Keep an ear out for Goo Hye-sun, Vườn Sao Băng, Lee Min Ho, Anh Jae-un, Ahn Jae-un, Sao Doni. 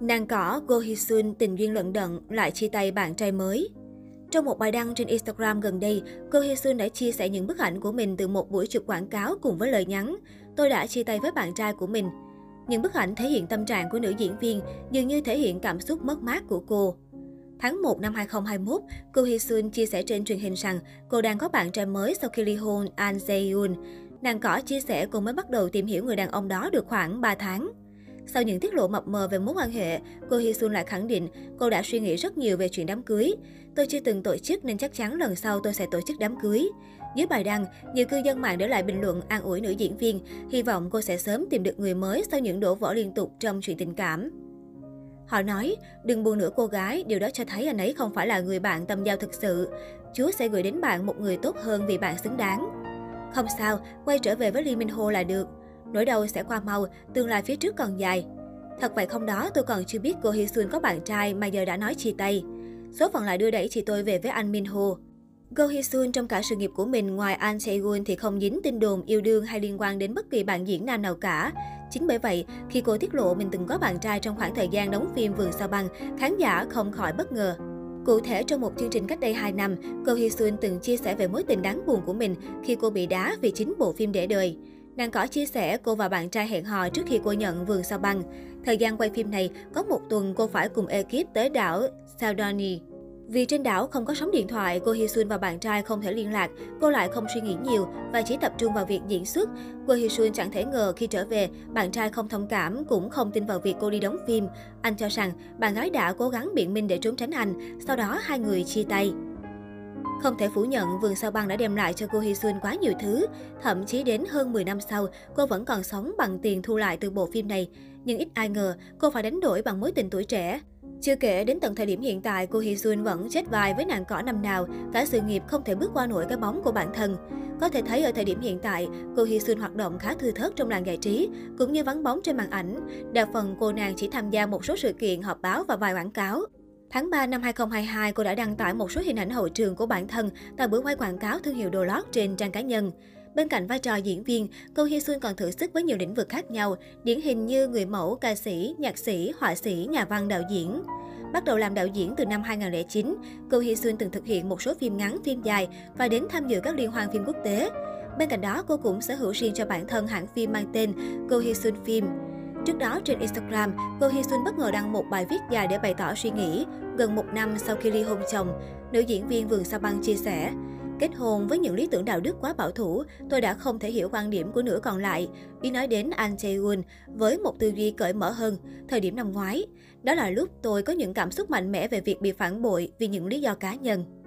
Nàng cỏ Goo Hye-sun tình duyên lận đận lại chia tay bạn trai mới. Trong một bài đăng trên Instagram gần đây, Goo Hye-sun đã chia sẻ những bức ảnh của mình từ một buổi chụp quảng cáo cùng với lời nhắn: "Tôi đã chia tay với bạn trai của mình". Những bức ảnh thể hiện tâm trạng của nữ diễn viên, dường như thể hiện cảm xúc mất mát của cô. Tháng 1 năm 2021, Goo Hye-sun chia sẻ trên truyền hình rằng cô đang có bạn trai mới sau khi ly hôn Ahn Jae-un. Nàng cỏ chia sẻ cô mới bắt đầu tìm hiểu người đàn ông đó được khoảng 3 tháng. Sau những tiết lộ mập mờ về mối quan hệ, Goo Hye-sun lại khẳng định cô đã suy nghĩ rất nhiều về chuyện đám cưới. "Tôi chưa từng tổ chức nên chắc chắn lần sau tôi sẽ tổ chức đám cưới". Dưới bài đăng, nhiều cư dân mạng để lại bình luận an ủi nữ diễn viên, hy vọng cô sẽ sớm tìm được người mới sau những đổ vỡ liên tục trong chuyện tình cảm. Họ nói, đừng buồn nữa cô gái, điều đó cho thấy anh ấy không phải là người bạn tâm giao thực sự. Chúa sẽ gửi đến bạn một người tốt hơn vì bạn xứng đáng. Không sao, quay trở về với Lee Min Ho là được. Nỗi đau sẽ qua mau, tương lai phía trước còn dài. Thật vậy không đó, tôi còn chưa biết Goo Hye-sun có bạn trai mà giờ đã nói chia tay. Số phận lại đưa đẩy chị tôi về với anh Min Ho. Goo Hye-sun trong cả sự nghiệp của mình ngoài Ahn Jae-un thì không dính tin đồn yêu đương hay liên quan đến bất kỳ bạn diễn nam nào cả. Chính bởi vậy, khi cô tiết lộ mình từng có bạn trai trong khoảng thời gian đóng phim Vườn Sao Băng, khán giả không khỏi bất ngờ. Cụ thể, trong một chương trình cách đây 2 năm, Goo Hye-sun từng chia sẻ về mối tình đáng buồn của mình khi cô bị đá vì chính bộ phim để đời. Nàng cỏ chia sẻ cô và bạn trai hẹn hò trước khi cô nhận Vườn Sao Băng. Thời gian quay phim này, có một tuần cô phải cùng ekip tới đảo Sao Doni. Vì trên đảo không có sóng điện thoại, Goo Hye-sun và bạn trai không thể liên lạc, cô lại không suy nghĩ nhiều và chỉ tập trung vào việc diễn xuất. Goo Hye-sun chẳng thể ngờ khi trở về, bạn trai không thông cảm cũng không tin vào việc cô đi đóng phim. Anh cho rằng bạn gái đã cố gắng biện minh để trốn tránh anh, sau đó hai người chia tay. Không thể phủ nhận, Vườn Sao Băng đã đem lại cho Goo Hye-sun quá nhiều thứ. Thậm chí đến hơn 10 năm sau, cô vẫn còn sống bằng tiền thu lại từ bộ phim này. Nhưng ít ai ngờ, cô phải đánh đổi bằng mối tình tuổi trẻ. Chưa kể, đến tận thời điểm hiện tại, Goo Hye-sun vẫn chết vai với nàng cỏ năm nào, cả sự nghiệp không thể bước qua nổi cái bóng của bản thân. Có thể thấy ở thời điểm hiện tại, Goo Hye-sun hoạt động khá thưa thớt trong làng giải trí, cũng như vắng bóng trên màn ảnh. Đa phần cô nàng chỉ tham gia một số sự kiện, họp báo và vài quảng cáo. Tháng 3 năm 2022, cô đã đăng tải một số hình ảnh hậu trường của bản thân tại buổi quay quảng cáo thương hiệu đồ lót trên trang cá nhân. Bên cạnh vai trò diễn viên, Goo Hye-sun còn thử sức với nhiều lĩnh vực khác nhau, điển hình như người mẫu, ca sĩ, nhạc sĩ, họa sĩ, nhà văn, đạo diễn. Bắt đầu làm đạo diễn từ năm 2009, Goo Hye-sun từng thực hiện một số phim ngắn, phim dài và đến tham dự các liên hoan phim quốc tế. Bên cạnh đó, cô cũng sở hữu riêng cho bản thân hãng phim mang tên Goo Hye-sun Phim. Trước đó, trên Instagram, Goo Hye-sun bất ngờ đăng một bài viết dài để bày tỏ suy nghĩ. Gần một năm sau khi ly hôn chồng, nữ diễn viên Vườn Sao Băng chia sẻ: "Kết hôn với những lý tưởng đạo đức quá bảo thủ, tôi đã không thể hiểu quan điểm của nửa còn lại". Ý nói đến Anh Jae-un với một tư duy cởi mở hơn. Thời điểm năm ngoái, đó là lúc tôi có những cảm xúc mạnh mẽ về việc bị phản bội vì những lý do cá nhân.